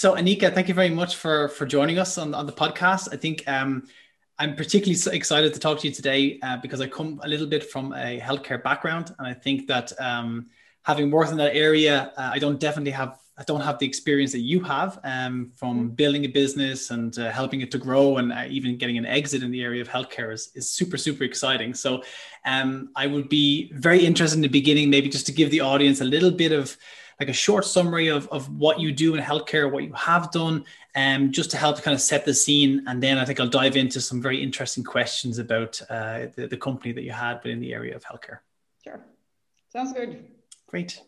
So Annika, thank you very much for joining us on the podcast. I think I'm particularly excited to talk to you today because I come a little bit from a healthcare background, and I think that having worked in that area, I don't have the experience that you have from building a business and helping it to grow, and even getting an exit in the area of healthcare is super, super exciting. So I would be very interested in the beginning, maybe just to give the audience a little bit of like a short summary of what you do in healthcare, what you have done, just to help kind of set the scene. And then I think I'll dive into some very interesting questions about the company that you had within the area of healthcare. Sure. Sounds good. Great.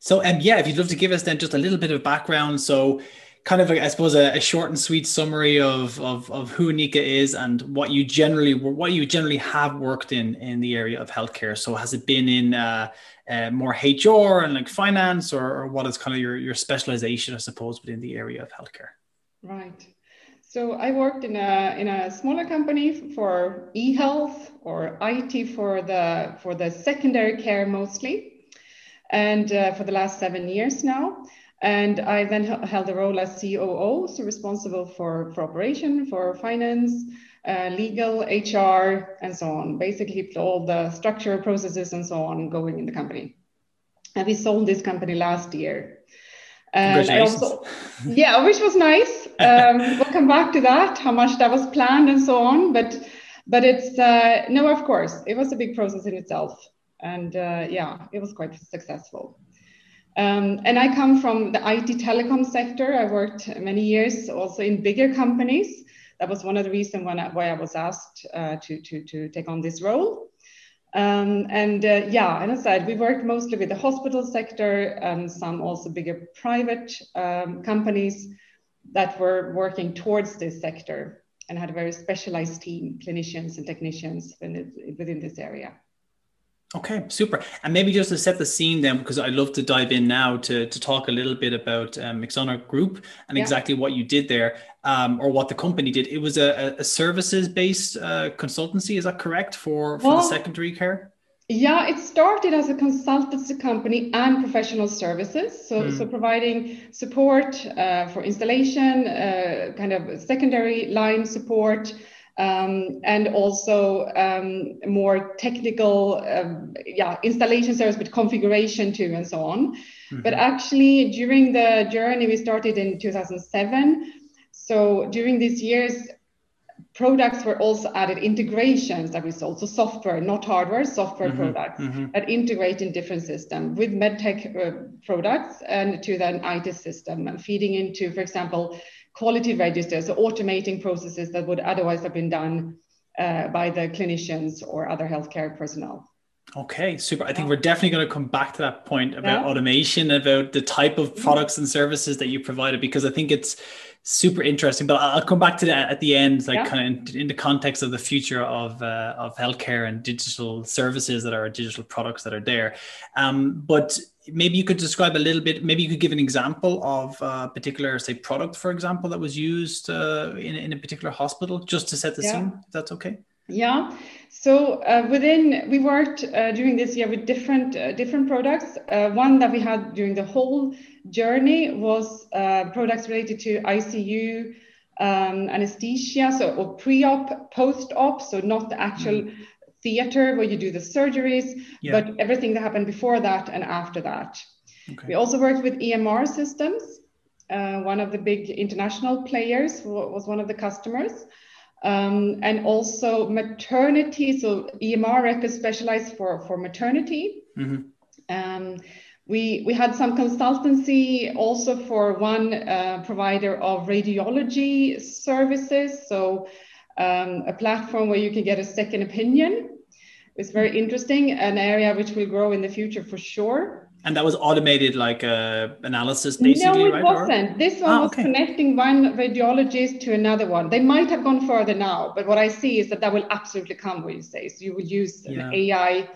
So, yeah, if you'd love to give us then just a little bit of background. So kind of, I suppose, a short and sweet summary of who Annika is and what you generally have worked in the area of healthcare. So has it been in more HR and like finance, or what is kind of your specialization, I suppose, within the area of healthcare? Right. So I worked in a smaller company for e-health or IT for the secondary care mostly, and for the last 7 years now. And I then held the role as COO, so responsible for operation, for finance, legal, HR, and so on. Basically all the structure, processes, and so on going in the company. And we sold this company last year. Congratulations. Yeah, which was nice. We'll come back to that, how much that was planned and so on. But it's, no, of course, it was a big process in itself. And yeah, it was quite successful. And I come from the IT telecom sector. I worked many years also in bigger companies. That was one of the reasons why I was asked to take on this role. And as I said, we worked mostly with the hospital sector, some also bigger private companies that were working towards this sector and had a very specialized team, clinicians and technicians within this area. Okay, super. And maybe just to set the scene then, because I'd love to dive in now to talk a little bit about Exonor Group and exactly what you did there, or what the company did. It was a services-based consultancy, is that correct, for the secondary care? Yeah, it started as a consultancy company and professional services. So providing support for installation, kind of secondary line support, and also more technical installation service with configuration too and so on. Mm-hmm. But actually during the journey, we started in 2007. So during these years, products were also added, integrations that we sold. So software, not hardware, software mm-hmm. products mm-hmm. that integrate in different systems with medtech products and to the IT system, and feeding into, for example, quality registers, so automating processes that would otherwise have been done by the clinicians or other healthcare personnel. Okay, super. I think we're definitely going to come back to that point about automation, about the type of products and services that you provided, because I think it's super interesting. But I'll come back to that at the end, like kind of in the context of the future of healthcare and digital services that are digital products that are there. But maybe you could describe a little bit, maybe you could give an example of a particular, say, product, for example, that was used in a particular hospital, just to set the scene, if that's okay. Yeah. So we worked during this year with different products. One that we had during the whole journey was products related to ICU, anesthesia, or pre-op, post-op, so not the actual theater where you do the surgeries, but everything that happened before that and after that. Okay. We also worked with EMR systems. One of the big international players was one of the customers. And also maternity, so EMR records specialized for maternity. Mm-hmm. We had some consultancy also for one provider of radiology services, so a platform where you can get a second opinion. It's very interesting, an area which will grow in the future for sure. And that was automated, like analysis, basically, right? No, it wasn't. This one was connecting one radiologist to another one. They might have gone further now, but what I see is that will absolutely come when you say. So you will use an AI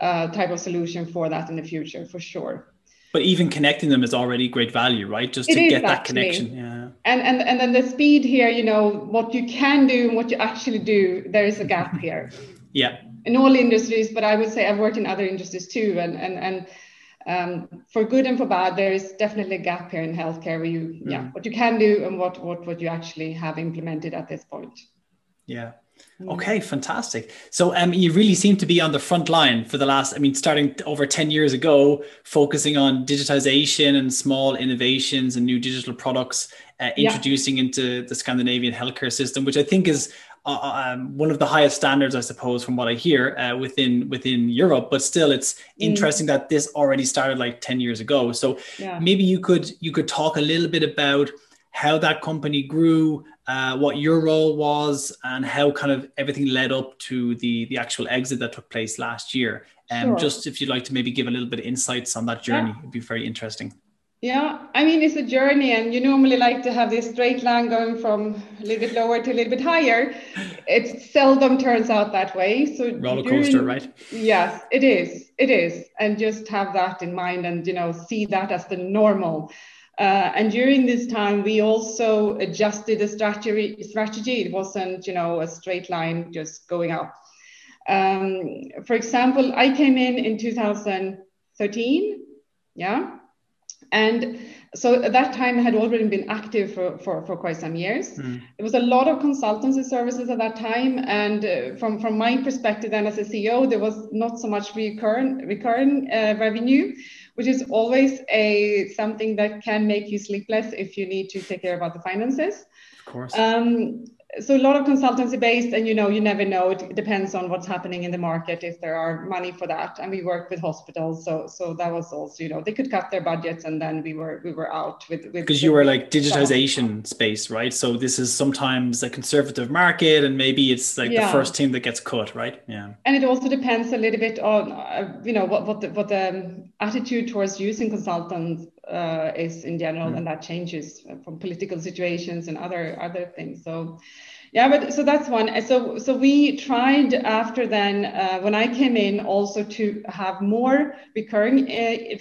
type of solution for that in the future, for sure. But even connecting them is already great value, right? Just to get that connection. Yeah. And then the speed here, what you can do and what you actually do, there is a gap here. In all industries, but I would say I've worked in other industries too, and For good and for bad, there is definitely a gap here in healthcare where you, what you can do and what you actually have implemented at this point. Yeah. Okay, fantastic. So you really seem to be on the front line for the last, starting over 10 years ago, focusing on digitization and small innovations and new digital products, introducing into the Scandinavian healthcare system, which I think is one of the highest standards, I suppose, from what I hear within Europe. But still, it's interesting that this already started like 10 years ago. So maybe you could talk a little bit about how that company grew, what your role was, and how kind of everything led up to the actual exit that took place last year. Just if you'd like to maybe give a little bit of insights on that journey, it'd be very interesting. Yeah, it's a journey, and you normally like to have this straight line going from a little bit lower to a little bit higher. It seldom turns out that way. So roller coaster, right? Yes, it is. It is. And just have that in mind and, see that as the normal. And during this time, we also adjusted the strategy. It wasn't, a straight line just going up. For example, I came in 2013. Yeah. And so at that time, I had already been active for quite some years. There was a lot of consultancy services at that time. And from my perspective then as a CEO, there was not so much recurring revenue, which is always something that can make you sleepless if you need to take care about the finances. Of course. So a lot of consultancy based, and you never know, it depends on what's happening in the market, if there are money for that. And we worked with hospitals, so that was also, they could cut their budgets, and then we were out with, because you were like digitization space, right? So this is sometimes a conservative market, and maybe it's like the first thing that gets cut, right? Yeah. And it also depends a little bit on what the attitude towards using consultants is in general, and that changes from political situations and other things. So so that's one. So we tried after then, when I came in, also to have more recurring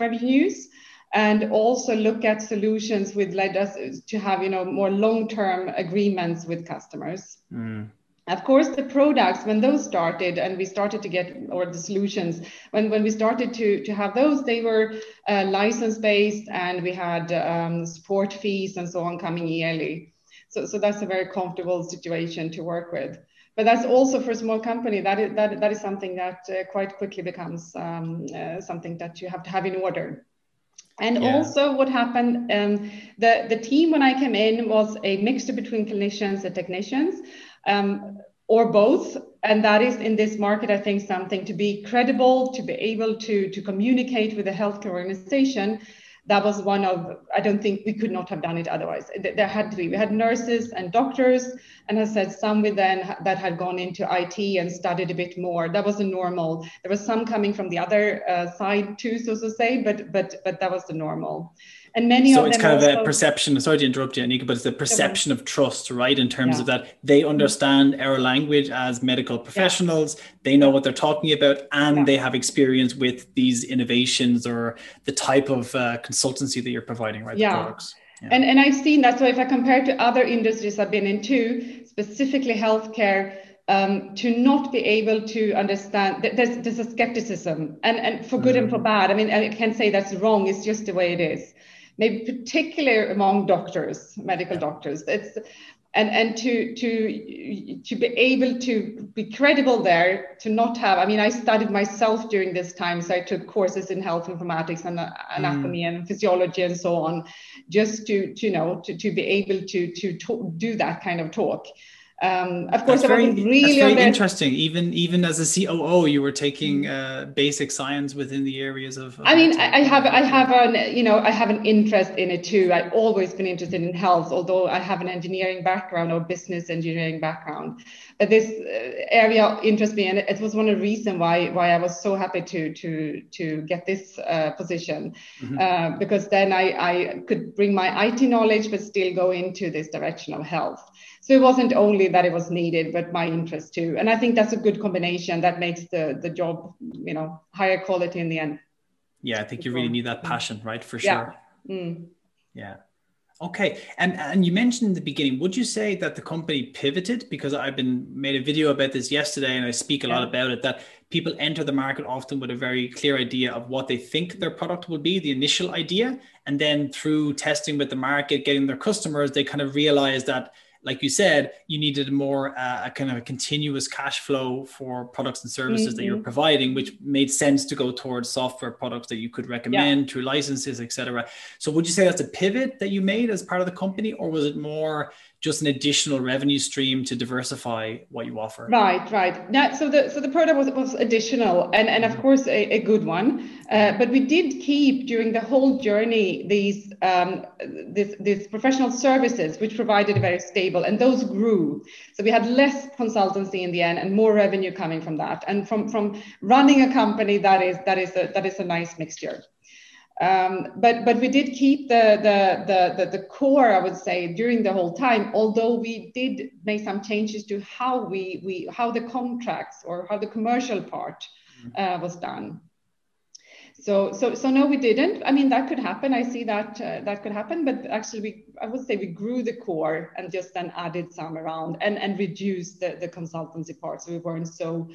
revenues, and also look at solutions which led us to have more long-term agreements with customers. Of course, the products, when those started and we started to get, or the solutions, when we started to have those, they were license-based, and we had support fees and so on coming yearly. So that's a very comfortable situation to work with. But that's also for a small company, that is something that quite quickly becomes something that you have to have in order. And also what happened, the team when I came in was a mixture between clinicians and technicians. Or both, and that is, in this market, I think, something to be credible, to be able to communicate with the healthcare organization. That was one of, I don't think we could not have done it otherwise. There had to be. We had nurses and doctors, and I said some with them that had gone into IT and studied a bit more. That was the normal. There was some coming from the other side too, so to say, but that was the normal. And many so of it's them kind also, of a perception, sorry to interrupt you, Annika, but it's a perception of trust, right? In terms of that, they understand our language as medical professionals, they know what they're talking about, and they have experience with these innovations or the type of consultancy that you're providing, right? The products. Yeah. And I've seen that. So if I compare to other industries I've been into, specifically healthcare, to not be able to understand, there's a skepticism, and for good and for bad. I can't say that's wrong. It's just the way it is. Maybe particularly among doctors, medical doctors. It's and to be able to be credible there, to not have. I studied myself during this time, so I took courses in health informatics and anatomy and physiology and so on, just to be able to do that kind of talk. Of course, that's very interesting. Even as a COO, you were taking basic science within the areas of. I have an interest in it too. I've always been interested in health, although I have an engineering background or business engineering background. But this area interests me, and it was one of the reasons why I was so happy to get this position, because then I could bring my IT knowledge but still go into this direction of health. So it wasn't only that it was needed, but my interest too. And I think that's a good combination that makes the job, higher quality in the end. Yeah, I think you really need that passion, right? For sure. Yeah. Okay. And you mentioned in the beginning, would you say that the company pivoted? Because I've made a video about this yesterday and I speak a lot about it, that people enter the market often with a very clear idea of what they think their product will be, the initial idea. And then through testing with the market, getting their customers, they kind of realize that, like you said, you needed more a kind of a continuous cash flow for products and services that you're providing, which made sense to go towards software products that you could recommend through licenses, etc. So would you say that's a pivot that you made as part of the company, or was it more just an additional revenue stream to diversify what you offer? Right. Now, so the product was additional and of course a good one, but we did keep during the whole journey these professional services which provided a very stable. And those grew. So we had less consultancy in the end and more revenue coming from that. And from running a company, that is a nice mixture. But we did keep the core, I would say, during the whole time, although we did make some changes to how how the contracts or how the commercial part was done. So no, we didn't. I mean, that could happen. I see that could happen, but actually I would say we grew the core and just then added some around and reduced the consultancy part. So we weren't so,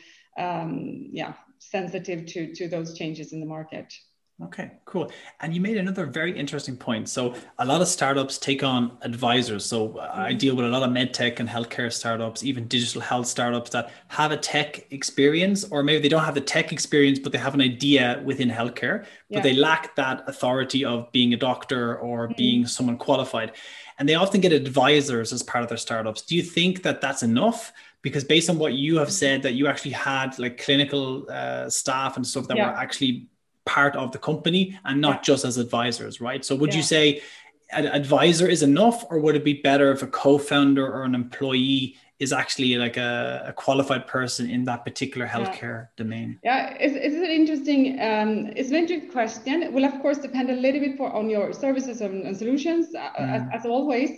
sensitive to those changes in the market. Okay, cool. And you made another very interesting point. So a lot of startups take on advisors. So I deal with a lot of medtech and healthcare startups, even digital health startups that have a tech experience, or maybe they don't have the tech experience, but they have an idea within healthcare, but they lack that authority of being a doctor or being someone qualified. And they often get advisors as part of their startups. Do you think that that's enough? Because based on what you have said, that you actually had like clinical staff and stuff that were actually part of the company and not just as advisors, right? So would you say an advisor is enough, or would it be better if a co-founder or an employee is actually like a qualified person in that particular healthcare domain? Yeah, it's an interesting question. It will of course depend a little bit on your services and solutions as always,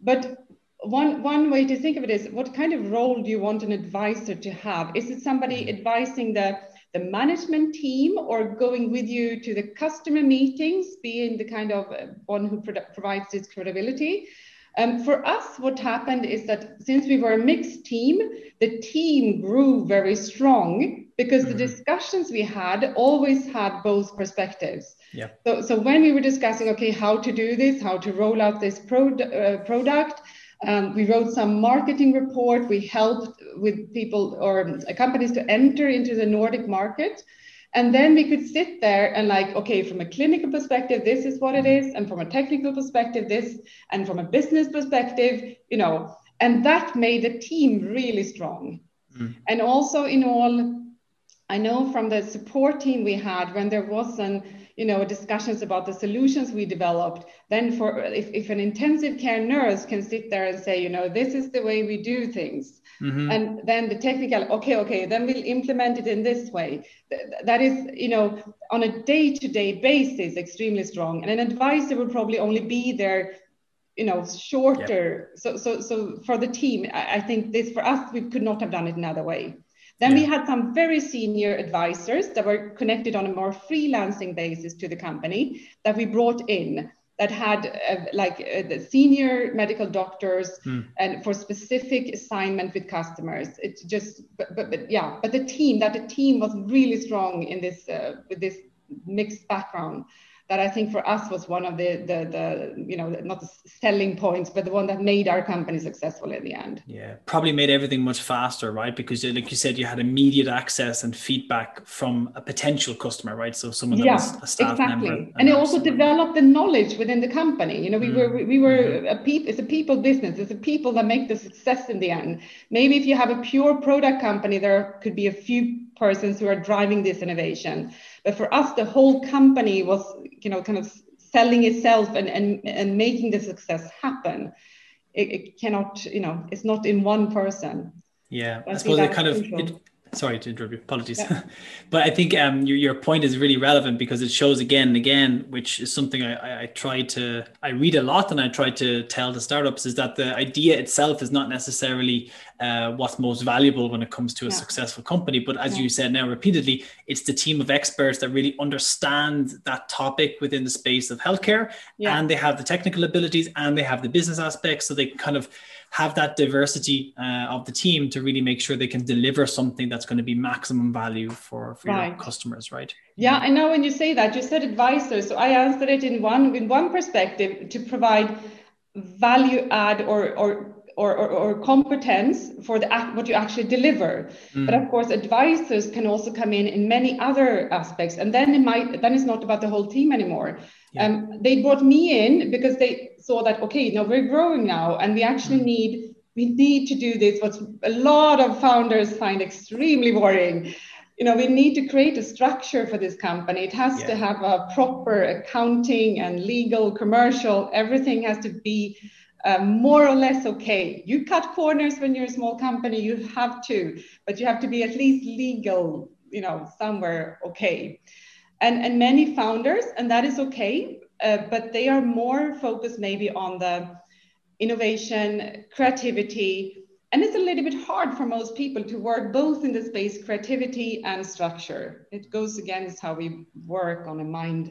but one way to think of it is, what kind of role do you want an advisor to have? Is it somebody advising the management team, or going with you to the customer meetings, being the kind of one who provides this credibility? For us, what happened is that since we were a mixed team, the team grew very strong, because the discussions we had always had both perspectives. Yeah. So when we were discussing, okay, how to do this, how to roll out this product, we wrote some marketing report. We helped with people or companies to enter into the Nordic market. And then we could sit there and like, okay, from a clinical perspective, this is what it is. And from a technical perspective, this, and from a business perspective, and that made the team really strong. And also in all, I know from the support team we had, when there was discussions about the solutions we developed, then if an intensive care nurse can sit there and say, this is the way we do things. And then the technical, okay, then we'll implement it in this way. That is, on a day-to-day basis, extremely strong. And an advisor would probably only be there, shorter. Yep. So for the team, I think this, for us, we could not have done it another way. Then we had some very senior advisors that were connected on a more freelancing basis to the company that we brought in, that had the senior medical doctors and for specific assignment with customers. It's just, but the team was really strong in this, with this mixed background, that I think for us was one of the not the selling points, but the one that made our company successful in the end. Yeah, probably made everything much faster, right? Because like you said, you had immediate access and feedback from a potential customer, right? So someone that was a staff member. And it also developed the knowledge within the company. It's a people business. It's the people that make the success in the end. Maybe if you have a pure product company, there could be a few persons who are driving this innovation. But for us, the whole company was, kind of selling itself and making the success happen. It cannot, it's not in one person. Yeah, I suppose it kind of... Sorry to interrupt you. Apologies. Yeah. But I think your point is really relevant, because it shows again and again, which is something I read a lot and I try to tell the startups, is that the idea itself is not necessarily what's most valuable when it comes to a successful company. But as you said now repeatedly, it's the team of experts that really understand that topic within the space of healthcare, and they have the technical abilities and they have the business aspects, so they can kind of have that diversity of the team to really make sure they can deliver something that's going to be maximum value for your customers, right? Yeah, I know when you say that, you said advisor. So I answered it in one perspective, to provide value add or competence for what you actually deliver. But of course, advisors can also come in many other aspects. And then it's not about the whole team anymore. They brought me in because they saw that, okay, now we're growing now, and we actually need to do this. What a lot of founders find extremely boring. We need to create a structure for this company. It has to have a proper accounting and legal, commercial, everything has to be more or less okay. You cut corners when you're a small company, you have to, but you have to be at least legal, somewhere okay. And many founders, and that is okay, but they are more focused maybe on the innovation, creativity. And it's a little bit hard for most people to work both in the space, creativity and structure. It goes against how we work on a mind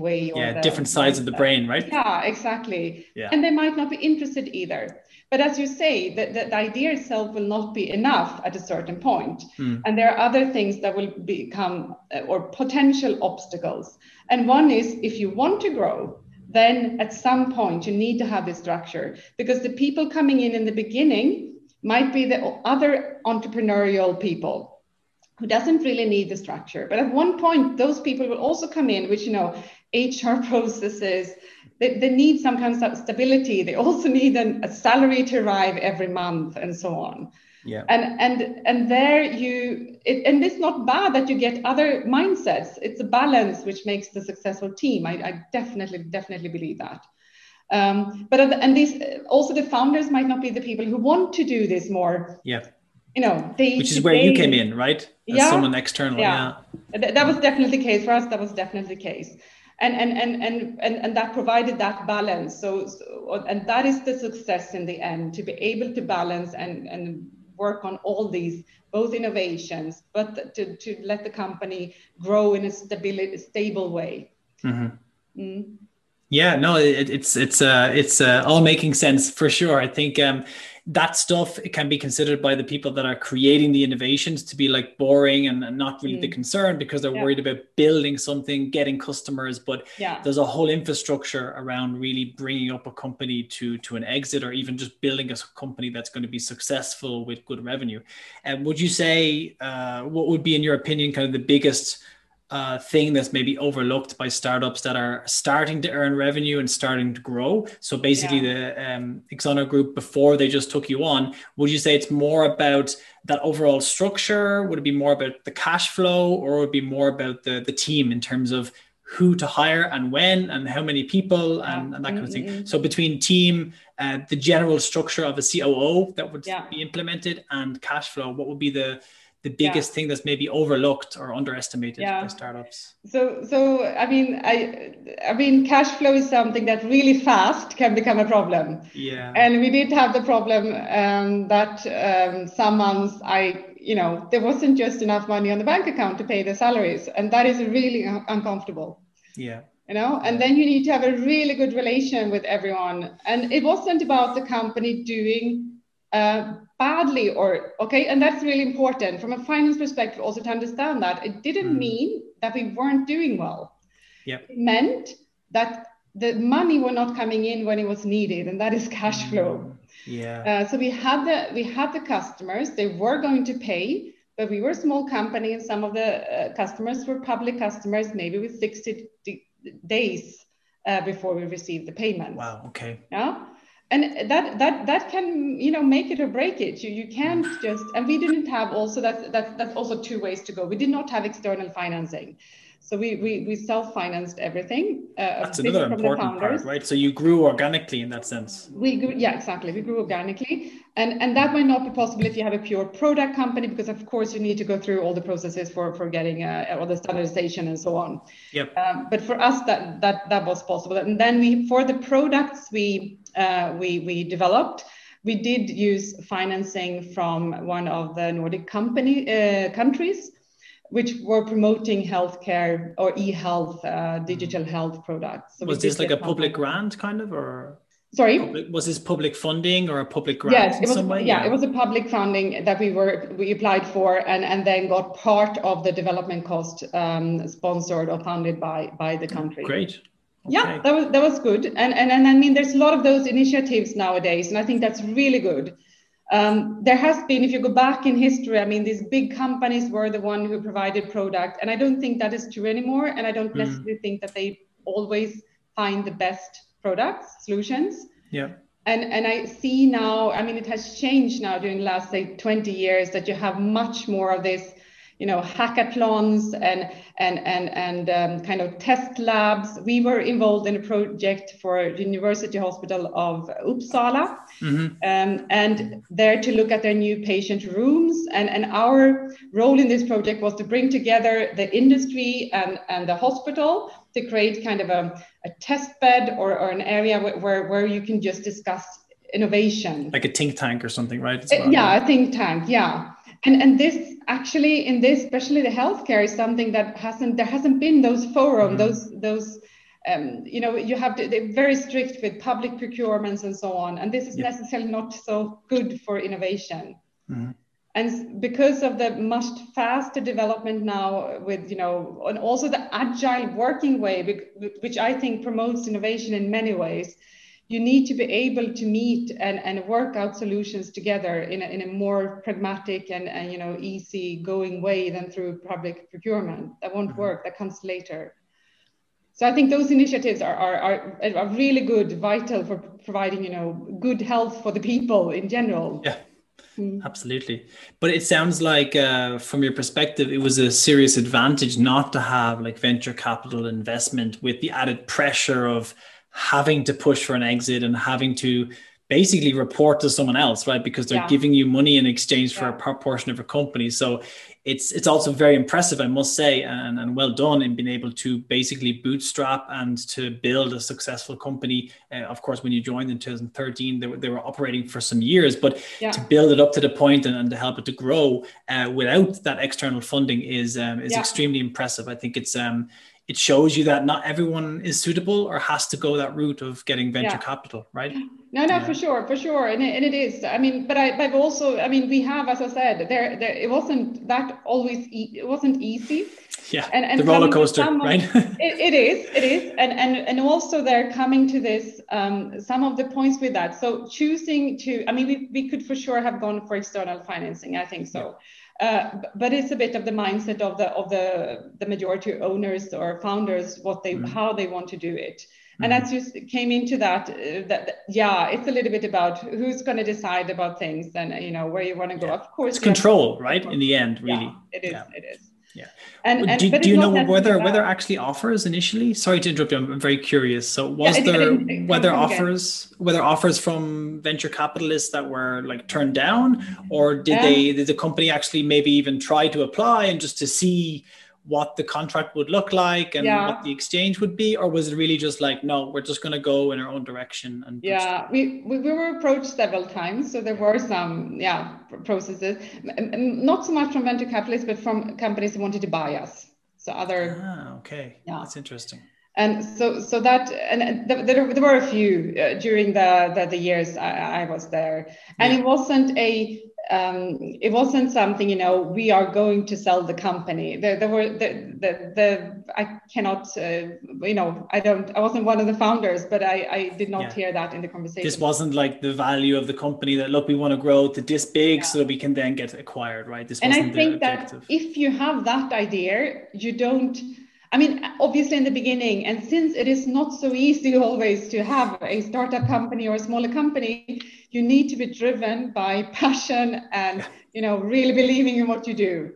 way. Or different sides of the brain, right? Yeah, exactly. Yeah. And they might not be interested either. But as you say, the idea itself will not be enough at a certain point. And there are other things that will become or potential obstacles. And one is, if you want to grow, then at some point you need to have this structure, because the people coming in the beginning might be the other entrepreneurial people who doesn't really need the structure. But at one point, those people will also come in, which, HR processes, they need some kind of stability. They also need a salary to arrive every month and so on. Yeah. And there and it's not bad that you get other mindsets. It's a balance which makes the successful team. I definitely believe that. But these also, the founders might not be the people who want to do this more. Yeah. Which is where you came in, right? As someone external. Yeah. That was definitely the case for us. That was definitely the case. And that provided that balance. So and that is the success in the end, to be able to balance and work on all these, both innovations, but to let the company grow in a stable way. Mm-hmm. Mm. Yeah, no, it's all making sense for sure. I think that stuff, it can be considered by the people that are creating the innovations to be like boring and not really the concern, because they're worried about building something, getting customers, but there's a whole infrastructure around really bringing up a company to an exit, or even just building a company that's going to be successful with good revenue. And would you say, what would be, in your opinion, kind of the biggest thing that's maybe overlooked by startups that are starting to earn revenue and starting to grow? So basically the Exonor Group, before they just took you on, would you say it's more about that overall structure? Would it be more about the cash flow, or would it be more about the team in terms of who to hire and when and how many people and that kind of thing? So between team, the general structure of a COO that would be implemented, and cash flow, what would be the biggest thing that's maybe overlooked or underestimated by startups? So I mean, cash flow is something that really fast can become a problem. Yeah. And we did have the problem that some months there wasn't just enough money on the bank account to pay the salaries, and that is really uncomfortable. Yeah. And then you need to have a really good relation with everyone, and it wasn't about the company doing badly and that's really important from a finance perspective also to understand that it didn't mean that we weren't doing well. It meant that the money were not coming in when it was needed, and that is cash flow. So we had the customers, they were going to pay, but we were a small company, and some of the customers were public customers, maybe with 60 days before we received the payments. Wow, okay. Yeah. And that can, make it or break it. You can't just, and we didn't have also, that's also two ways to go. We did not have external financing. So we self-financed everything. That's another important part, right? So you grew organically in that sense. We grew, yeah, exactly. We grew organically. And that might not be possible if you have a pure product company, because of course you need to go through all the processes for getting all the standardization and so on. Yep. But for us, that was possible. And then for the products we developed, We did use financing from one of the Nordic countries, which were promoting healthcare or e-health, digital health products. So was this like a public grant kind of, or? Sorry? Was this public funding or a public grant? Yes, it was, it was a public funding that we applied for and then got part of the development cost sponsored or funded by the country. Great. Okay. Yeah, that was good. And I mean, there's a lot of those initiatives nowadays, and I think that's really good. There has been, if you go back in history, I mean, these big companies were the one who provided product, and I don't think that is true anymore. And I don't necessarily think that they always find the best products, solutions. Yeah. And I see now, I mean, it has changed now during the last, say, 20 years that you have much more of this, you know, hackathons and kind of test labs. We were involved in a project for University Hospital of Uppsala, and there to look at their new patient rooms. And our role in this project was to bring together the industry and the hospital to create kind of a test bed or an area where you can just discuss innovation. Like a think tank or something, right? A think tank, yeah. And this actually in this, especially the healthcare, is something that hasn't been those forums, you have to, they're very strict with public procurements and so on. And this is necessarily not so good for innovation. Mm-hmm. And because of the much faster development now with, you know, and also the agile working way, which I think promotes innovation in many ways, you need to be able to meet and work out solutions together in a more pragmatic and you know, easy going way than through public procurement. That won't work, that comes later. So I think those initiatives are really good, vital for providing, you know, good health for the people in general. Yeah, absolutely. But it sounds like from your perspective, it was a serious advantage not to have like venture capital investment with the added pressure of having to push for an exit and having to basically report to someone else, right? Because they're giving you money in exchange for a proportion of a company. So it's also very impressive, I must say, and well done in being able to basically bootstrap and to build a successful company. Of course, when you joined in 2013, they were operating for some years, but to build it up to the point and to help it to grow without that external funding is extremely impressive. I think it's it shows you that not everyone is suitable or has to go that route of getting venture capital, right? No, for sure. And it is, I mean, but I've also, I mean, we have, as I said, there it wasn't that always, it wasn't easy. Yeah, and the roller coaster, right? It is. And also they're coming to this, some of the points with that. So choosing to, I mean, we could for sure have gone for external financing, I think so. Yeah. But it's a bit of the mindset of the majority owners or founders, how they want to do it. And that just came into that it's a little bit about who's going to decide about things and, you know, where you want to go. Of course, it's control, right? In the end, really. Yeah, it is. Yeah. Do you know whether actually offers initially? Sorry to interrupt you. I'm very curious. So whether offers from venture capitalists that were like turned down, or did the company actually maybe even try to apply and just to see what the contract would look like and what the exchange would be? Or was it really just like, no, we're just going to go in our own direction? And we were approached several times. So there were some processes, not so much from venture capitalists, but from companies who wanted to buy us. So other. Ah, okay. Yeah. That's interesting. And so that, and there were a few during the years I was there, and it wasn't it wasn't something, you know, we are going to sell the company. I cannot, you know, I wasn't one of the founders, but I did not hear that in the conversation. This wasn't like the value of the company that, look, we want to grow to this big so that we can then get acquired, right? This wasn't the objective. And I think that if you have that idea, you don't, I mean, obviously in the beginning, and since it is not so easy always to have a startup company or a smaller company, you need to be driven by passion and, you know, really believing in what you do,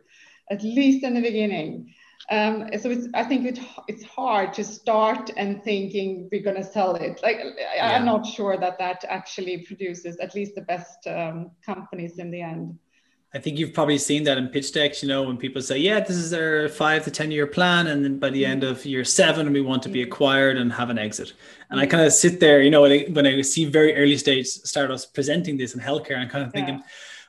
at least in the beginning. So I think it's hard to start and thinking we're going to sell it. Like, I'm not sure that actually produces at least the best companies in the end. I think you've probably seen that in pitch decks, you know, when people say, yeah, this is our 5 to 10 year plan. And then by the end of year 7, we want to be acquired and have an exit. And I kind of sit there, you know, when I see very early stage startups presenting this in healthcare, I'm kind of thinking,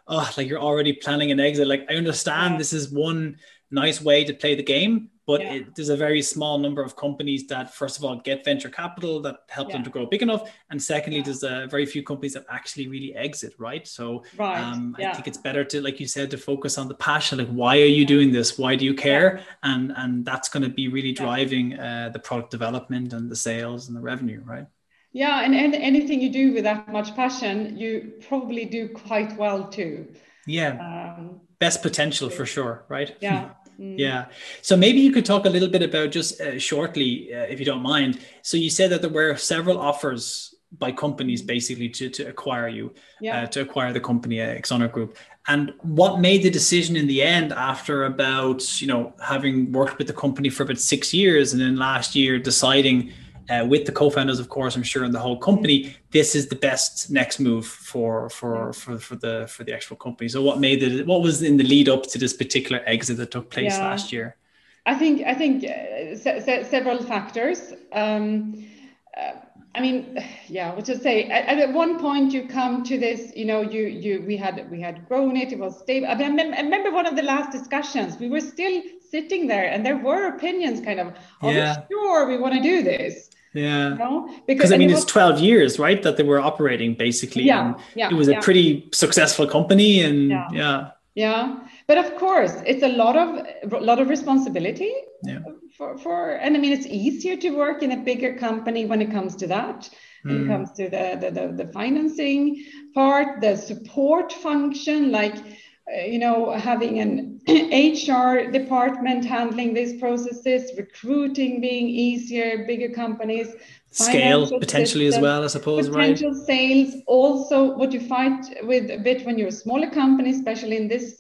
oh, like you're already planning an exit. Like I understand this is one nice way to play the game, but there's a very small number of companies that, first of all, get venture capital that help them to grow big enough. And secondly, there's very few companies that actually really exit, right? So I think it's better to, like you said, to focus on the passion. Like, why are you doing this? Why do you care? And that's going to be really driving the product development and the sales and the revenue, right? Yeah, and anything you do with that much passion, you probably do quite well too. Yeah, best potential for sure, right? Yeah. Yeah. So maybe you could talk a little bit about just shortly, if you don't mind. So you said that there were several offers by companies basically to acquire you, to acquire the company, Exonor Group. And what made the decision in the end after about, you know, having worked with the company for about 6 years and then last year deciding with the co-founders, of course, I'm sure, and the whole company, this is the best next move for the actual company. So what was in the lead up to this particular exit that took place last year? I think several factors. What to say? At one point you come to this, you know, we had grown it. It was stable. I remember one of the last discussions. We were still sitting there, and there were opinions, kind of. Are we sure we want to do this? Yeah. You know? Because I mean, it's 12 years, right? That they were operating basically. Yeah. It was a pretty successful company, and but of course, it's a lot of responsibility. Yeah. And I mean, it's easier to work in a bigger company when it comes to that. When it comes to the financing part, the support function, like, you know, having an HR department handling these processes, recruiting being easier, bigger companies. Scale potentially system, as well, I suppose, potential right? Potential sales. Also, what you fight with a bit when you're a smaller company, especially in this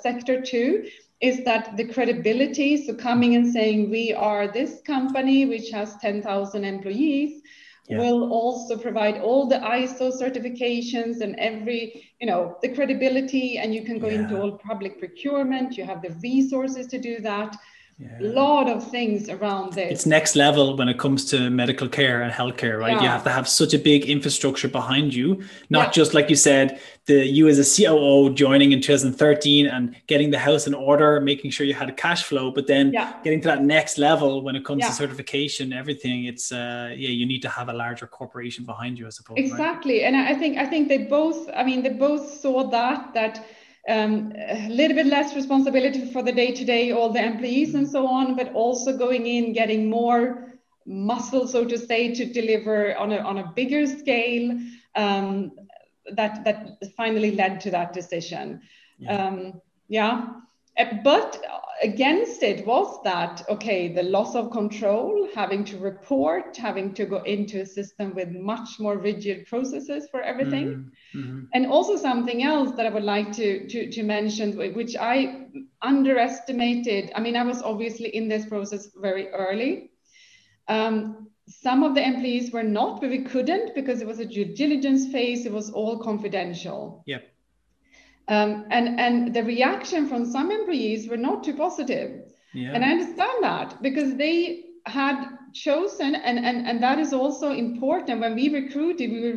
sector too, is that the credibility, so coming and saying we are this company which has 10,000 employees, will also provide all the ISO certifications and every, you know, the credibility, and you can go into all public procurement, you have the resources to do that. A lot of things around this. It's next level when it comes to medical care and healthcare, right? You have to have such a big infrastructure behind you, not just like you said, you as a COO joining in 2013 and getting the house in order, making sure you had a cash flow, but then getting to that next level when it comes to certification, everything. It's you need to have a larger corporation behind you, I suppose. Exactly, right? And I think they both saw that. A little bit less responsibility for the day-to-day, all the employees and so on, but also going in, getting more muscle, so to say, to deliver on a bigger scale, that finally led to that decision. But against it was that, okay, the loss of control, having to report, having to go into a system with much more rigid processes for everything. Mm-hmm. And also something else that I would like to mention, which I underestimated. I mean, I was obviously in this process very early. Some of the employees were not, but we couldn't because it was a due diligence phase. It was all confidential. Yep. And the reaction from some employees were not too positive. Yeah. And I understand that because they had chosen, and that is also important. When we recruited, we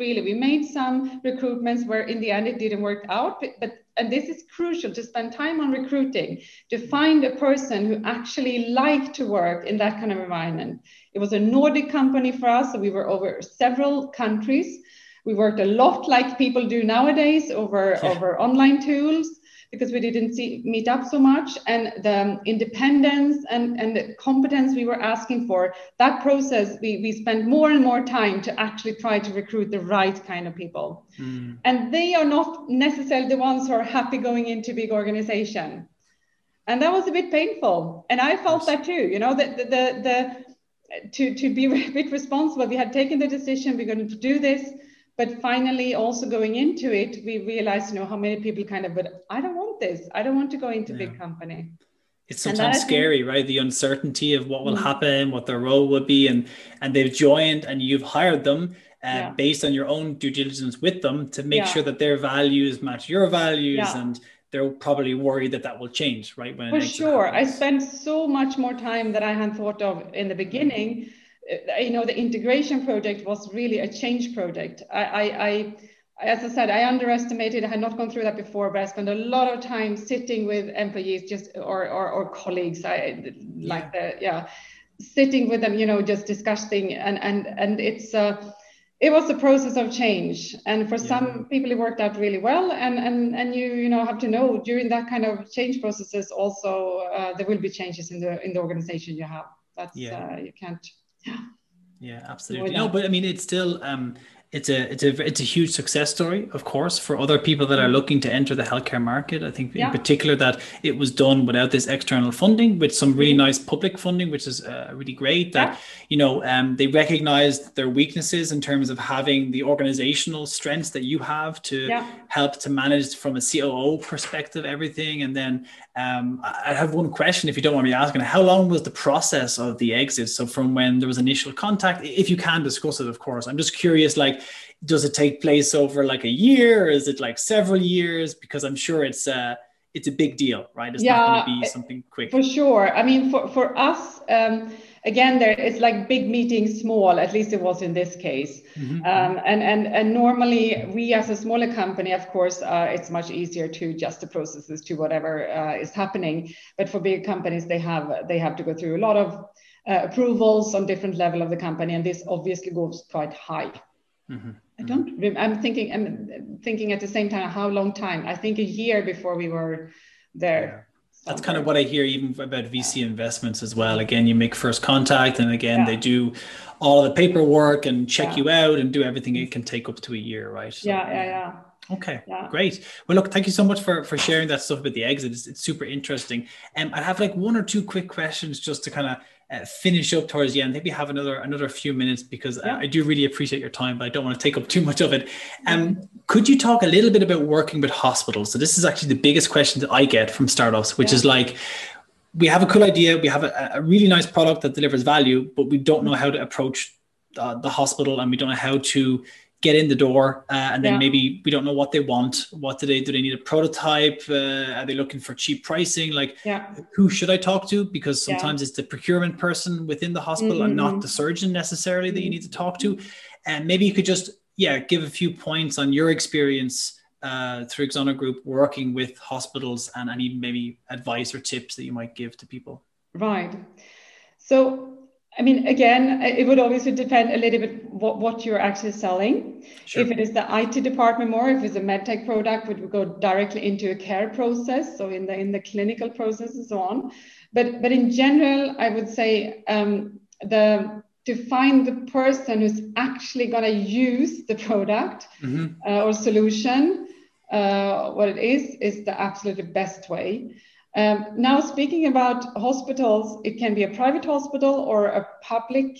were we made some recruitments where in the end it didn't work out. But this is crucial to spend time on recruiting, to find a person who actually liked to work in that kind of environment. It was a Nordic company for us, so we were over several countries. We worked a lot like people do nowadays over online tools because we didn't meet up so much. And the independence and the competence we were asking for, that process, we spent more and more time to actually try to recruit the right kind of people. Mm. And they are not necessarily the ones who are happy going into big organization. And that was a bit painful. And I felt that too, you know, that to be a bit responsible, we had taken the decision, we're going to do this. But finally, also going into it, we realized, you know, how many people kind of, but I don't want this. I don't want to go into big company. It's sometimes scary, right? The uncertainty of what will happen, what their role will be, and they've joined and you've hired them. based on your own due diligence with them to make sure that their values match your values, and they're probably worried that that will change, right? When for sure. I spent so much more time than I had thought of in the beginning. You know, the integration project was really a change project. I as I said, I underestimated, I had not gone through that before, but I spent a lot of time sitting with employees just or colleagues, sitting with them, you know, just discussing. And it was a process of change. And for some people, it worked out really well. And you know, have to know during that kind of change processes also, there will be changes in the organization you have. That's, you can't. Yeah, absolutely. No, but I mean, it's still, it's a huge success story, of course, for other people that are looking to enter the healthcare market. I think in particular that it was done without this external funding, with some really nice public funding, which is really great that, you know, they recognized their weaknesses in terms of having the organizational strengths that you have to help to manage from a COO perspective, everything. And then I have one question, if you don't want me asking, how long was the process of the exit? So from when there was initial contact, if you can discuss it, of course, I'm just curious, like, does it take place over like a year? Or is it like several years? Because I'm sure it's a big deal, right? It's not going to be something quick. For sure. I mean, for us, again, there it's like big meetings, small. At least it was in this case. Mm-hmm. And normally we as a smaller company, of course, it's much easier to adjust the processes to whatever is happening. But for big companies, they have to go through a lot of approvals on different level of the company, and this obviously goes quite high. Mm-hmm. I'm thinking at the same time, how long time? I think a year before we were there. Yeah. That's kind of what I hear even about VC investments as well. Again, you make first contact, and again, they do all the paperwork and check you out and do everything. It can take up to a year, right? So, okay, great. Well, look, thank you so much for sharing that stuff about the exit. It's super interesting. And I have like one or two quick questions just to kind of finish up towards the end. Maybe have another few minutes, because I do really appreciate your time, but I don't want to take up too much of it. Could you talk a little bit about working with hospitals? So this is actually the biggest question that I get from startups, which is like, we have a cool idea, we have a really nice product that delivers value, but we don't know how to approach the hospital, and we don't know how to get in the door, and then maybe we don't know what they want. What do they need a prototype? Are they looking for cheap pricing? Like, who should I talk to? Because sometimes it's the procurement person within the hospital and not the surgeon necessarily that you need to talk to. And maybe you could just, give a few points on your experience through Exonor Group working with hospitals, and even maybe advice or tips that you might give to people. Right. So, I mean, again, it would obviously depend a little bit what you're actually selling. Sure. If it is the IT department more, if it's a medtech product, it would go directly into a care process, so in the clinical process and so on. But in general, I would say to find the person who's actually going to use the product or solution, what it is the absolutely best way. Now, speaking about hospitals, it can be a private hospital or a public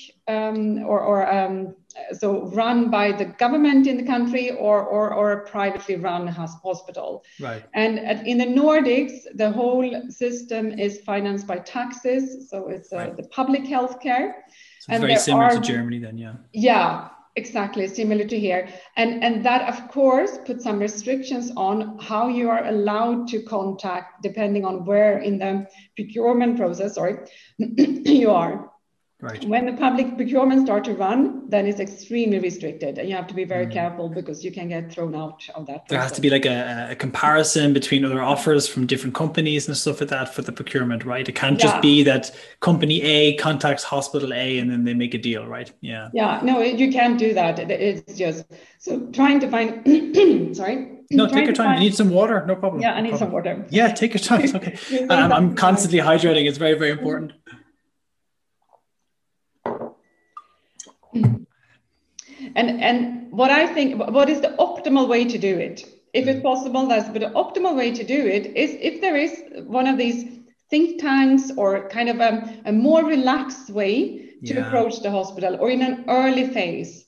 so run by the government in the country or a privately run hospital. Right. And in the Nordics, the whole system is financed by taxes. So it's the public healthcare. So it's very similar to Germany then, yeah. Yeah. Exactly, similar to here. And that, of course, puts some restrictions on how you are allowed to contact, depending on where in the procurement process, you are. Right. When the public procurement start to run, then it's extremely restricted, and you have to be very careful, because you can get thrown out of that process. There has to be like a comparison between other offers from different companies and stuff like that for the procurement, right? It can't just be that company A contacts hospital A and then they make a deal, right? Yeah. Yeah, no, you can't do that. It's just, so trying to find, sorry. No, take your time. You need some water. No problem. Yeah, I need some water. Yeah, take your time. It's okay. I'm constantly hydrating. It's very, very important. And what I think, what is the optimal way to do it? If it's possible, but the optimal way to do it is if there is one of these think tanks or kind of a more relaxed way to approach the hospital, or in an early phase.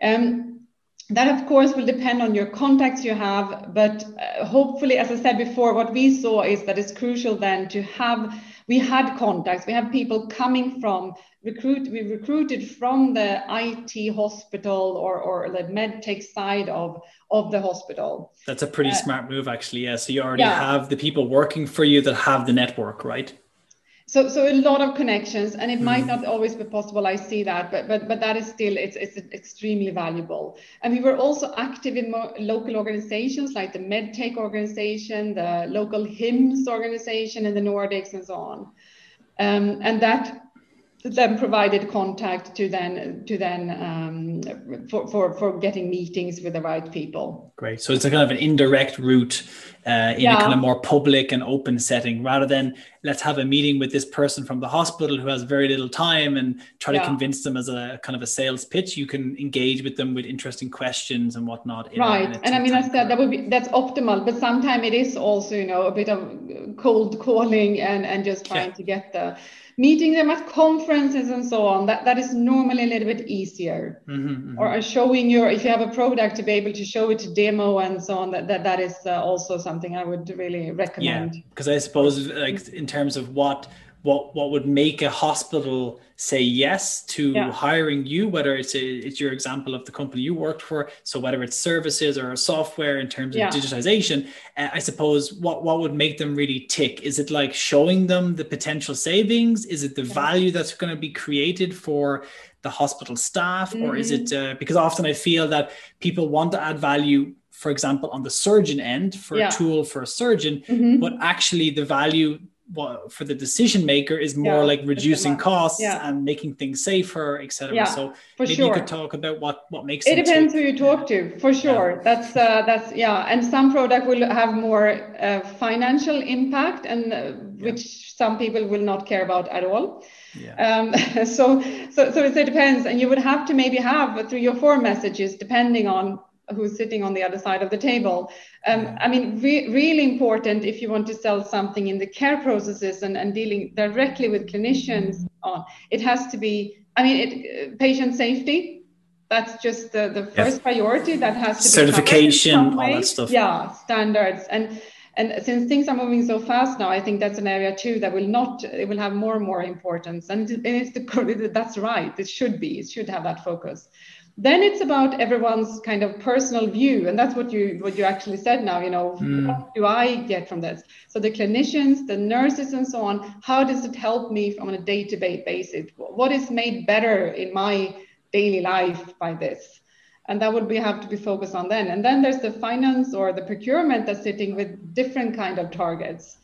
That, of course, will depend on your contacts you have. But hopefully, as I said before, what we saw is that it's crucial then to have we had contacts. We had people coming from we recruited from the IT hospital or the med tech side of the hospital. That's a pretty smart move, actually. Yeah. So you already have the people working for you that have the network, right? So a lot of connections, and it might not always be possible. I see that, but that is still, it's extremely valuable. And we were also active in local organizations like the MedTech organization, the local HIMSS organization in the Nordics, and so on. And that then provided contact for getting meetings with the right people. Great. So it's a kind of an indirect route in a kind of more public and open setting, rather than let's have a meeting with this person from the hospital who has very little time and try to convince them as a kind of a sales pitch. You can engage with them with interesting questions and whatnot. Right. And I mean, I said that's optimal, but sometimes it is also, you know, a bit of cold calling and just trying to get meeting them at conferences and so on. That is normally a little bit easier. Or showing if you have a product, to be able to show it to demo and so on. That is also something I would really recommend. Yeah, because I suppose like in terms of what would make a hospital say yes to hiring you, whether it's your example of the company you worked for, so whether it's services or software in terms of digitization, I suppose what would make them really tick? Is it like showing them the potential savings? Is it the value that's going to be created for the hospital staff? Or is it because often I feel that people want to add value, for example, on the surgeon end for a tool for a surgeon, but actually the value for the decision maker is more like reducing costs and making things safer, etc. So maybe you could talk about what makes it. It depends who you talk to, for sure. That's and some product will have more financial impact, and which some people will not care about at all. So it depends, and you would have to maybe have 3 or 4 messages depending on who's sitting on the other side of the table. I mean, really important if you want to sell something in the care processes and dealing directly with clinicians. It has to be, patient safety. That's just the first priority. That has to be certification, all that stuff. Yeah, standards. And since things are moving so fast now, I think that's an area too that will have more and more importance. And that's right. It should have that focus. Then it's about everyone's kind of personal view, and that's what you actually said now, you know, what do I get from this? So the clinicians, the nurses and so on, how does it help me on a day-to-day basis? What is made better in my daily life by this? And that would have to be focused on then. And then there's the finance or the procurement that's sitting with different kind of targets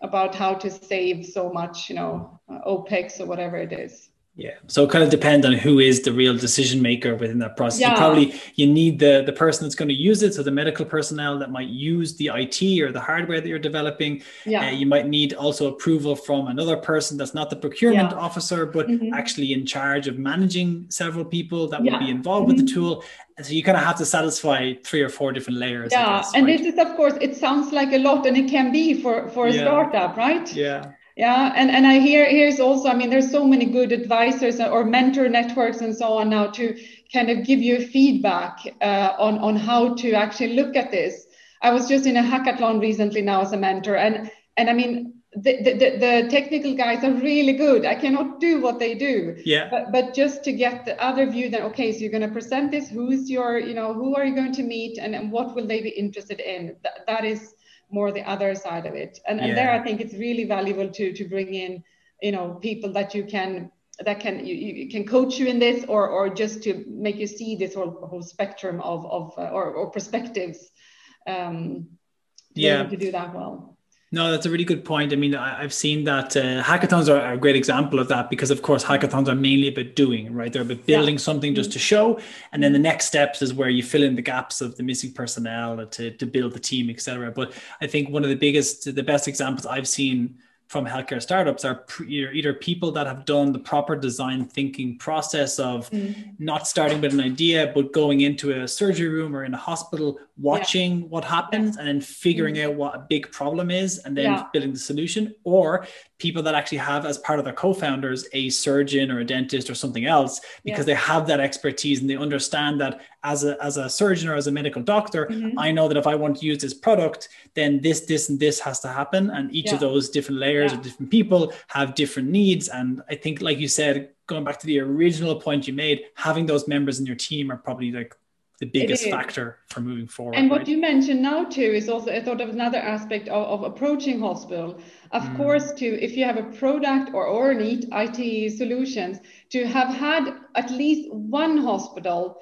about how to save so much, you know, OPEX or whatever it is. Yeah. So it kind of depends on who is the real decision maker within that process. Yeah. You need the person that's going to use it. So the medical personnel that might use the IT or the hardware that you're developing. Yeah. You might need also approval from another person that's not the procurement officer, but actually in charge of managing several people that will be involved with the tool. So you kind of have to satisfy 3 or 4 different layers. Yeah. I guess, right? And this is, of course, it sounds like a lot, and it can be for a startup, right? Yeah. Yeah, and I here's also, I mean, there's so many good advisors or mentor networks and so on now to kind of give you feedback on how to actually look at this. I was just in a hackathon recently now as a mentor, and I mean, the technical guys are really good. I cannot do what they do. Yeah. But just to get the other view that, okay, so you're going to present this, who are you going to meet and what will they be interested in? That is more the other side of it, and there I think it's really valuable to bring in, you know, people that can coach you in this or just to make you see this whole spectrum of perspectives to do that well. No, that's a really good point. I mean, I've seen that hackathons are a great example of that, because, of course, hackathons are mainly about doing, right? They're about building something just to show. And then the next steps is where you fill in the gaps of the missing personnel to build the team, etc. But I think one of the best examples I've seen from healthcare startups are either people that have done the proper design thinking process of not starting with an idea, but going into a surgery room or in a hospital watching what happens and then figuring out what a big problem is and then building the solution, or people that actually have as part of their co-founders a surgeon or a dentist or something else, because they have that expertise and they understand that as a surgeon or as a medical doctor, I know that if I want to use this product, then this and this has to happen. And each of those different layers of different people have different needs. And I think, like you said, going back to the original point you made, having those members in your team are probably like the biggest factor for moving forward. And what you mentioned now too is also a sort of another aspect of approaching hospital. Of course, too, if you have a product or need IT solutions, to have had at least one hospital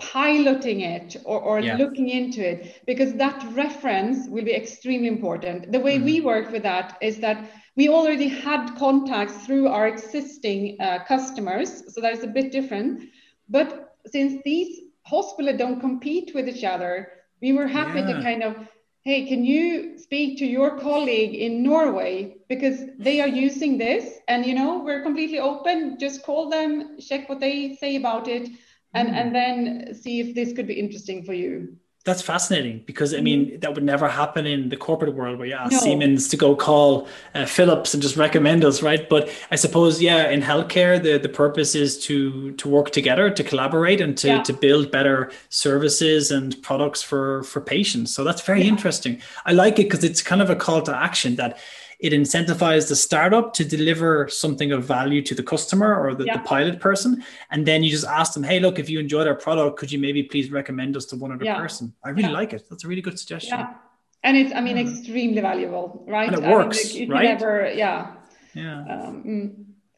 piloting it or looking into it, because that reference will be extremely important. The way we work with that is that we already had contacts through our existing customers, so that is a bit different. But since these hospitals don't compete with each other, we were happy to kind of, hey, can you speak to your colleague in Norway? Because they are using this and, you know, we're completely open. Just call them, check what they say about it, and then see if this could be interesting for you. That's fascinating, because I mean, that would never happen in the corporate world where you ask Siemens to go call Philips and just recommend us, right? But I suppose, in healthcare, the purpose is to work together, to collaborate and to build better services and products for patients. So that's very interesting. I like it because it's kind of a call to action that it incentivizes the startup to deliver something of value to the customer or the pilot person. And then you just ask them, hey, look, if you enjoyed our product, could you maybe please recommend us to one other person? I really like it. That's a really good suggestion. Yeah. And it's, I mean, extremely valuable, right? And it works, right? Never,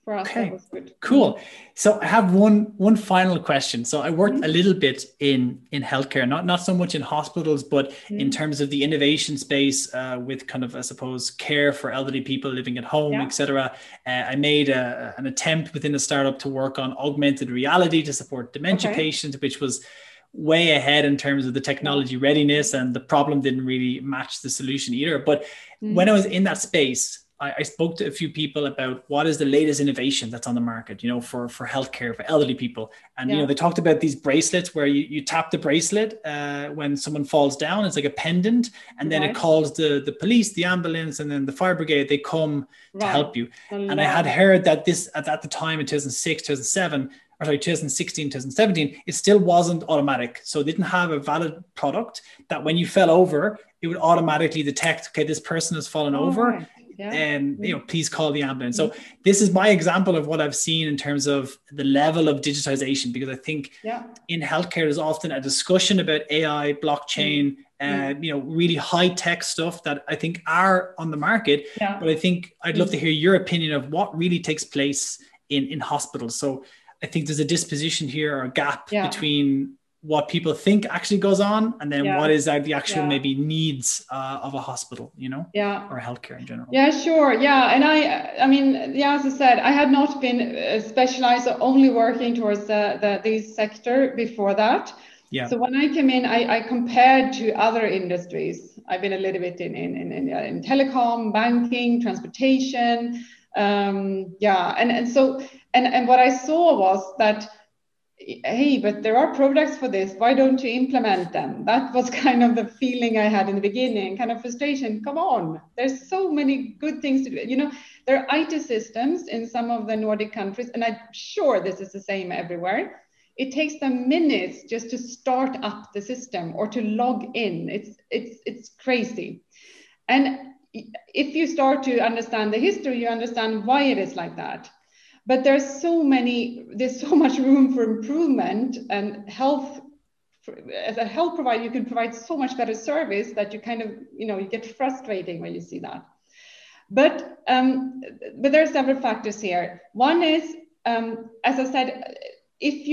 for us, that was good. Cool. So I have one final question. So I worked a little bit in healthcare, not so much in hospitals, but in terms of the innovation space with kind of, I suppose, care for elderly people living at home, etc. I made an attempt within a startup to work on augmented reality to support dementia patients, which was way ahead in terms of the technology readiness, and the problem didn't really match the solution either. But when I was in that space, I spoke to a few people about what is the latest innovation that's on the market, you know, for healthcare, for elderly people. And, you know, they talked about these bracelets where you tap the bracelet when someone falls down. It's like a pendant. And then it calls the police, the ambulance, and then the fire brigade. They come to help you. And I had heard that this at the time in 2016, 2017, it still wasn't automatic. So it didn't have a valid product that when you fell over, it would automatically detect, okay, this person has fallen over. Right. Yeah. And, you know, please call the ambulance. So this is my example of what I've seen in terms of the level of digitization, because I think in healthcare, there's often a discussion about AI, blockchain, you know, really high tech stuff that I think are on the market. Yeah. But I think I'd love to hear your opinion of what really takes place in hospitals. So I think there's a disposition here or a gap between what people think actually goes on, and then what is the actual maybe needs of a hospital, you know, or healthcare in general. Yeah, sure. Yeah. And I mean, as I said, I had not been specialized or only working towards the sector before that. Yeah. So when I came in, I compared to other industries. I've been a little bit in telecom, banking, transportation. And what I saw was that, hey, but there are products for this. Why don't you implement them? That was kind of the feeling I had in the beginning, kind of frustration. Come on, there's so many good things to do. You know, there are IT systems in some of the Nordic countries, and I'm sure this is the same everywhere. It takes them minutes just to start up the system or to log in. It's crazy. And if you start to understand the history, you understand why it is like that. But there's so much room for improvement, and as a health provider, you can provide so much better service that you kind of, you know, you get frustrating when you see that. But there are several factors here. One is, as I said, if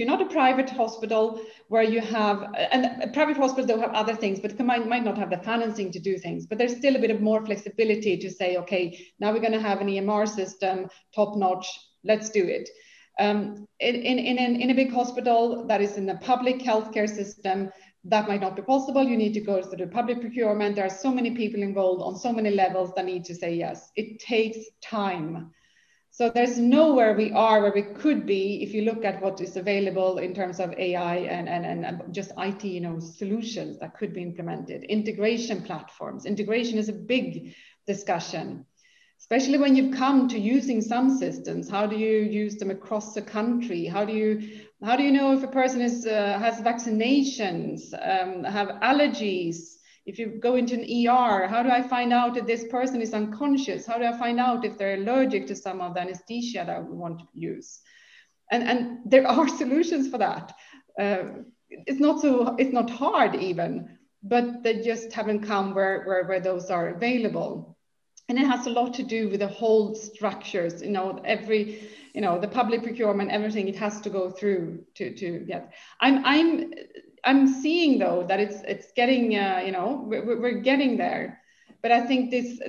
you're not a private hospital where you have, and private hospitals don't have other things, but might not have the financing to do things, but there's still a bit of more flexibility to say, okay, now we're going to have an EMR system, top notch, let's do it. In a big hospital that is in the public healthcare system, that might not be possible. You need to go through the public procurement. There are so many people involved on so many levels that need to say yes. It takes time. So there's nowhere we are where we could be if you look at what is available in terms of AI and just IT, you know, solutions that could be implemented. Integration platforms. Integration is a big discussion, especially when you've come to using some systems. How do you use them across the country? How do you know if a person is has vaccinations, have allergies? If you go into an ER, how do I find out if this person is unconscious? How do I find out if they're allergic to some of the anesthesia that we want to use? And there are solutions for that. It's not hard even, but they just haven't come where those are available. And it has a lot to do with the whole structures, you know, every, you know, the public procurement, everything it has to go through to get. I'm seeing though that it's getting, you know, we're getting there, but I think this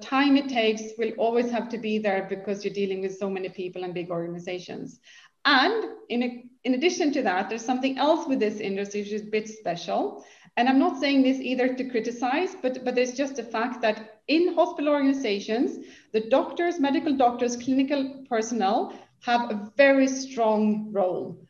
time it takes will always have to be there because you're dealing with so many people and big organizations. And in addition to that, there's something else with this industry which is a bit special. And I'm not saying this either to criticize, but there's just the fact that in hospital organizations, the doctors, medical doctors, clinical personnel have a very strong role.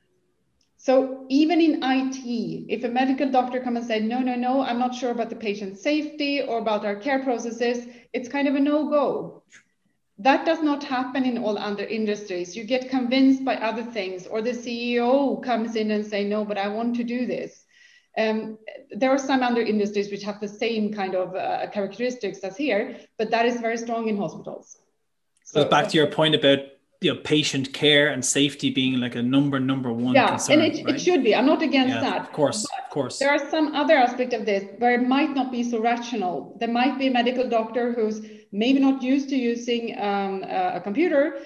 So even in IT, if a medical doctor comes and says, no, I'm not sure about the patient safety or about our care processes, it's kind of a no-go. That does not happen in all other industries. You get convinced by other things, or the CEO comes in and say, no, but I want to do this. There are some other industries which have the same kind of characteristics as here, but that is very strong in hospitals. So back to your point about, you know, patient care and safety being like a number one concern, and right? It should be. I'm not against that. Of course. There are some other aspects of this where it might not be so rational. There might be a medical doctor who's maybe not used to using a computer,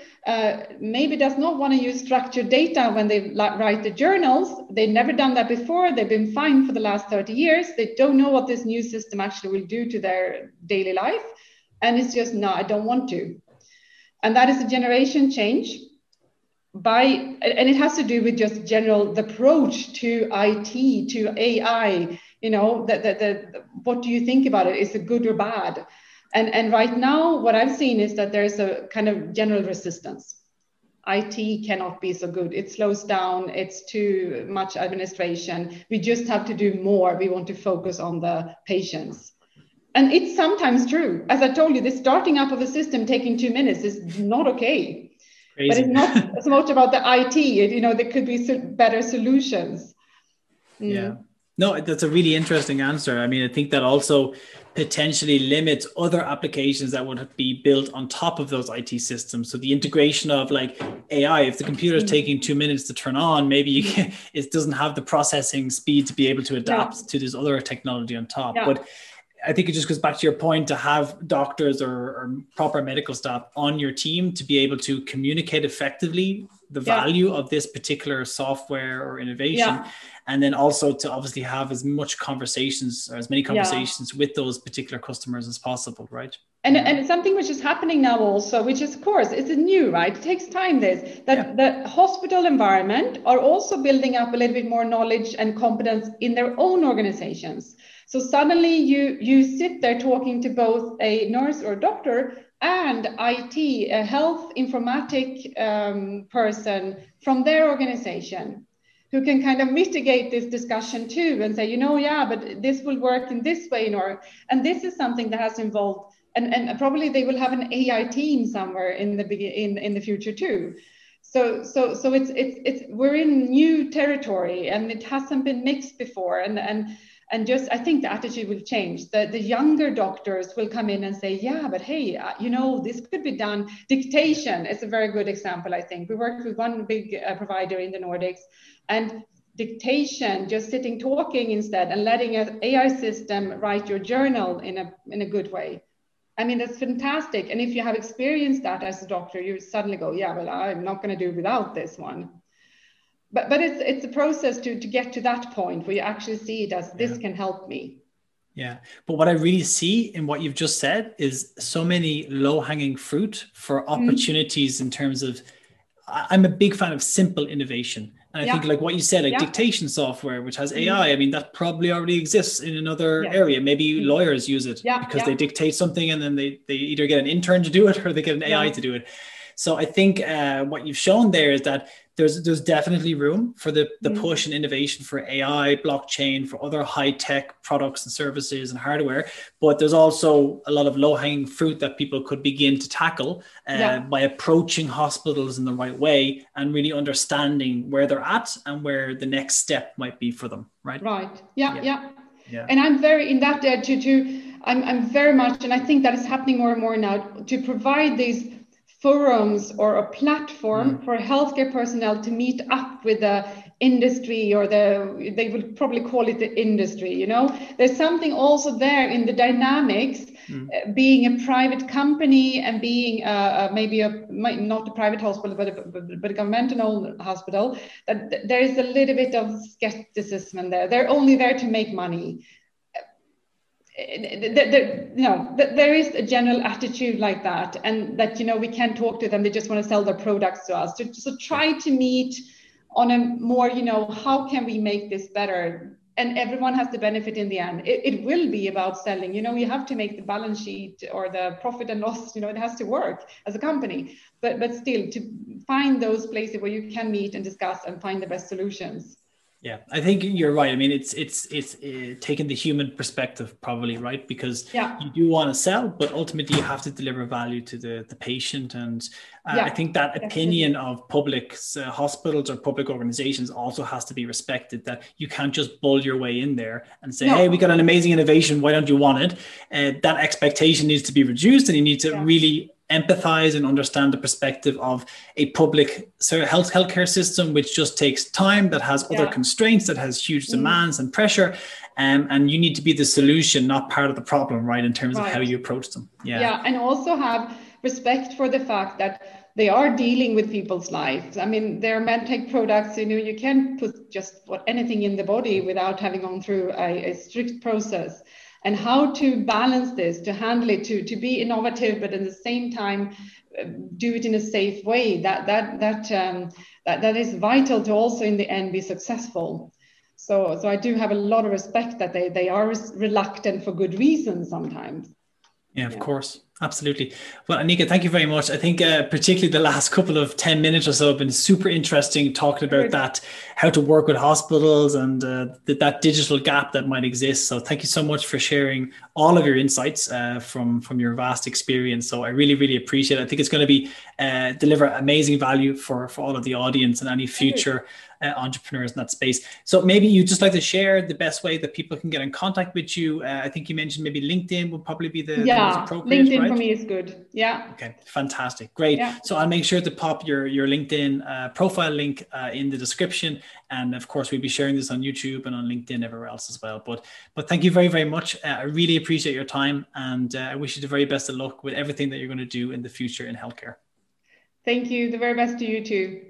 maybe does not want to use structured data when they write the journals. They've never done that before. They've been fined for the last 30 years. They don't know what this new system actually will do to their daily life. And it's just, no, I don't want to. And that is a generation change and it has to do with just general the approach to IT, to AI, you know, what do you think about it? Is it good or bad? And right now, what I've seen is that there's a kind of general resistance. IT cannot be so good. It slows down. It's too much administration. We just have to do more. We want to focus on the patients. And it's sometimes true. As I told you, the starting up of a system taking 2 minutes is not okay. Crazy. But it's not as much about the IT. You know, there could be better solutions. Mm. Yeah. No, that's a really interesting answer. I mean, I think that also potentially limits other applications that would be built on top of those IT systems. So the integration of like AI, if the computer is taking 2 minutes to turn on, maybe it doesn't have the processing speed to be able to adapt to this other technology on top. Yeah. But I think it just goes back to your point to have doctors or proper medical staff on your team to be able to communicate effectively the value of this particular software or innovation. Yeah. And then also to obviously have as much conversations or as many conversations with those particular customers as possible, right? And it's something which is happening now also, which is, of course, it's new, right? It takes time, the hospital environment are also building up a little bit more knowledge and competence in their own organizations. So suddenly you sit there talking to both a nurse or doctor and IT, a health informatic person from their organization, who can kind of mitigate this discussion too and say, you know, yeah, but this will work in this way. And this is something that has involved, and probably they will have an AI team somewhere in the future too. So it's we're in new territory and it hasn't been mixed before. And just, I think the attitude will change. The younger doctors will come in and say, yeah, but hey, you know, this could be done. Dictation is a very good example, I think. We worked with one big provider in the Nordics, and dictation, just sitting talking instead and letting an AI system write your journal in a good way. I mean, that's fantastic. And if you have experienced that as a doctor, you suddenly go, yeah, well, I'm not going to do without this one. But it's a process to get to that point where you actually see it as this can help me. Yeah. But what I really see in what you've just said is so many low-hanging fruit for opportunities in terms of, I'm a big fan of simple innovation. And I think like what you said, like dictation software, which has AI, I mean, that probably already exists in another area. Maybe lawyers use it because they dictate something and then they either get an intern to do it or they get an AI to do it. So I think what you've shown there is that there's definitely room for the push and innovation for AI, blockchain, for other high-tech products and services and hardware. But there's also a lot of low-hanging fruit that people could begin to tackle by approaching hospitals in the right way and really understanding where they're at and where the next step might be for them, right? Right. Yeah. And I'm very, in that, I'm very much, and I think that is happening more and more now, to provide these forums or a platform for healthcare personnel to meet up with the industry, or they would probably call it the industry, you know. There's something also there in the dynamics, being a private company and being not a private hospital, but a governmental hospital, that there is a little bit of skepticism there. They're only there to make money. There is a general attitude like that, and that, you know, we can't talk to them, they just want to sell their products to us. So try to meet on a more, you know, how can we make this better? And everyone has the benefit in the end. It will be about selling, you know, you have to make the balance sheet or the profit and loss, you know, it has to work as a company, but still to find those places where you can meet and discuss and find the best solutions. Yeah, I think you're right. I mean, it's taking the human perspective probably, right? Because you do want to sell, but ultimately you have to deliver value to the patient. And I think that opinion of public hospitals or public organizations also has to be respected, that you can't just bull your way in there and say, hey, we got an amazing innovation, why don't you want it? That expectation needs to be reduced, and you need to really empathize and understand the perspective of a public healthcare system, which just takes time, that has other constraints, that has huge demands and pressure. And you need to be the solution, not part of the problem, right? In terms of how you approach them. Yeah. And also have respect for the fact that they are dealing with people's lives. I mean, they're medtech products, you know, you can't put just anything in the body without having gone through a strict process. And how to balance this, to handle it, to be innovative, but at the same time, do it in a safe way. That is vital to also in the end be successful. So I do have a lot of respect that they are reluctant for good reasons sometimes. Yeah, of course. Absolutely. Well, Annika, thank you very much. I think particularly the last couple of 10 minutes or so have been super interesting, talking about that, how to work with hospitals and that digital gap that might exist. So thank you so much for sharing all of your insights from your vast experience. So I really, really appreciate it. I think it's going to be deliver amazing value for all of the audience and any future entrepreneurs in that space. So maybe you'd just like to share the best way that people can get in contact with you. I think you mentioned maybe LinkedIn would probably be the most appropriate, LinkedIn, right? For me is good. Yeah. Okay. Fantastic. Great. Yeah. So I'll make sure to pop your LinkedIn profile link in the description. And of course, we'll be sharing this on YouTube and on LinkedIn everywhere else as well. But thank you very, very much. I really appreciate your time, and I wish you the very best of luck with everything that you're going to do in the future in healthcare. Thank you. The very best to you too.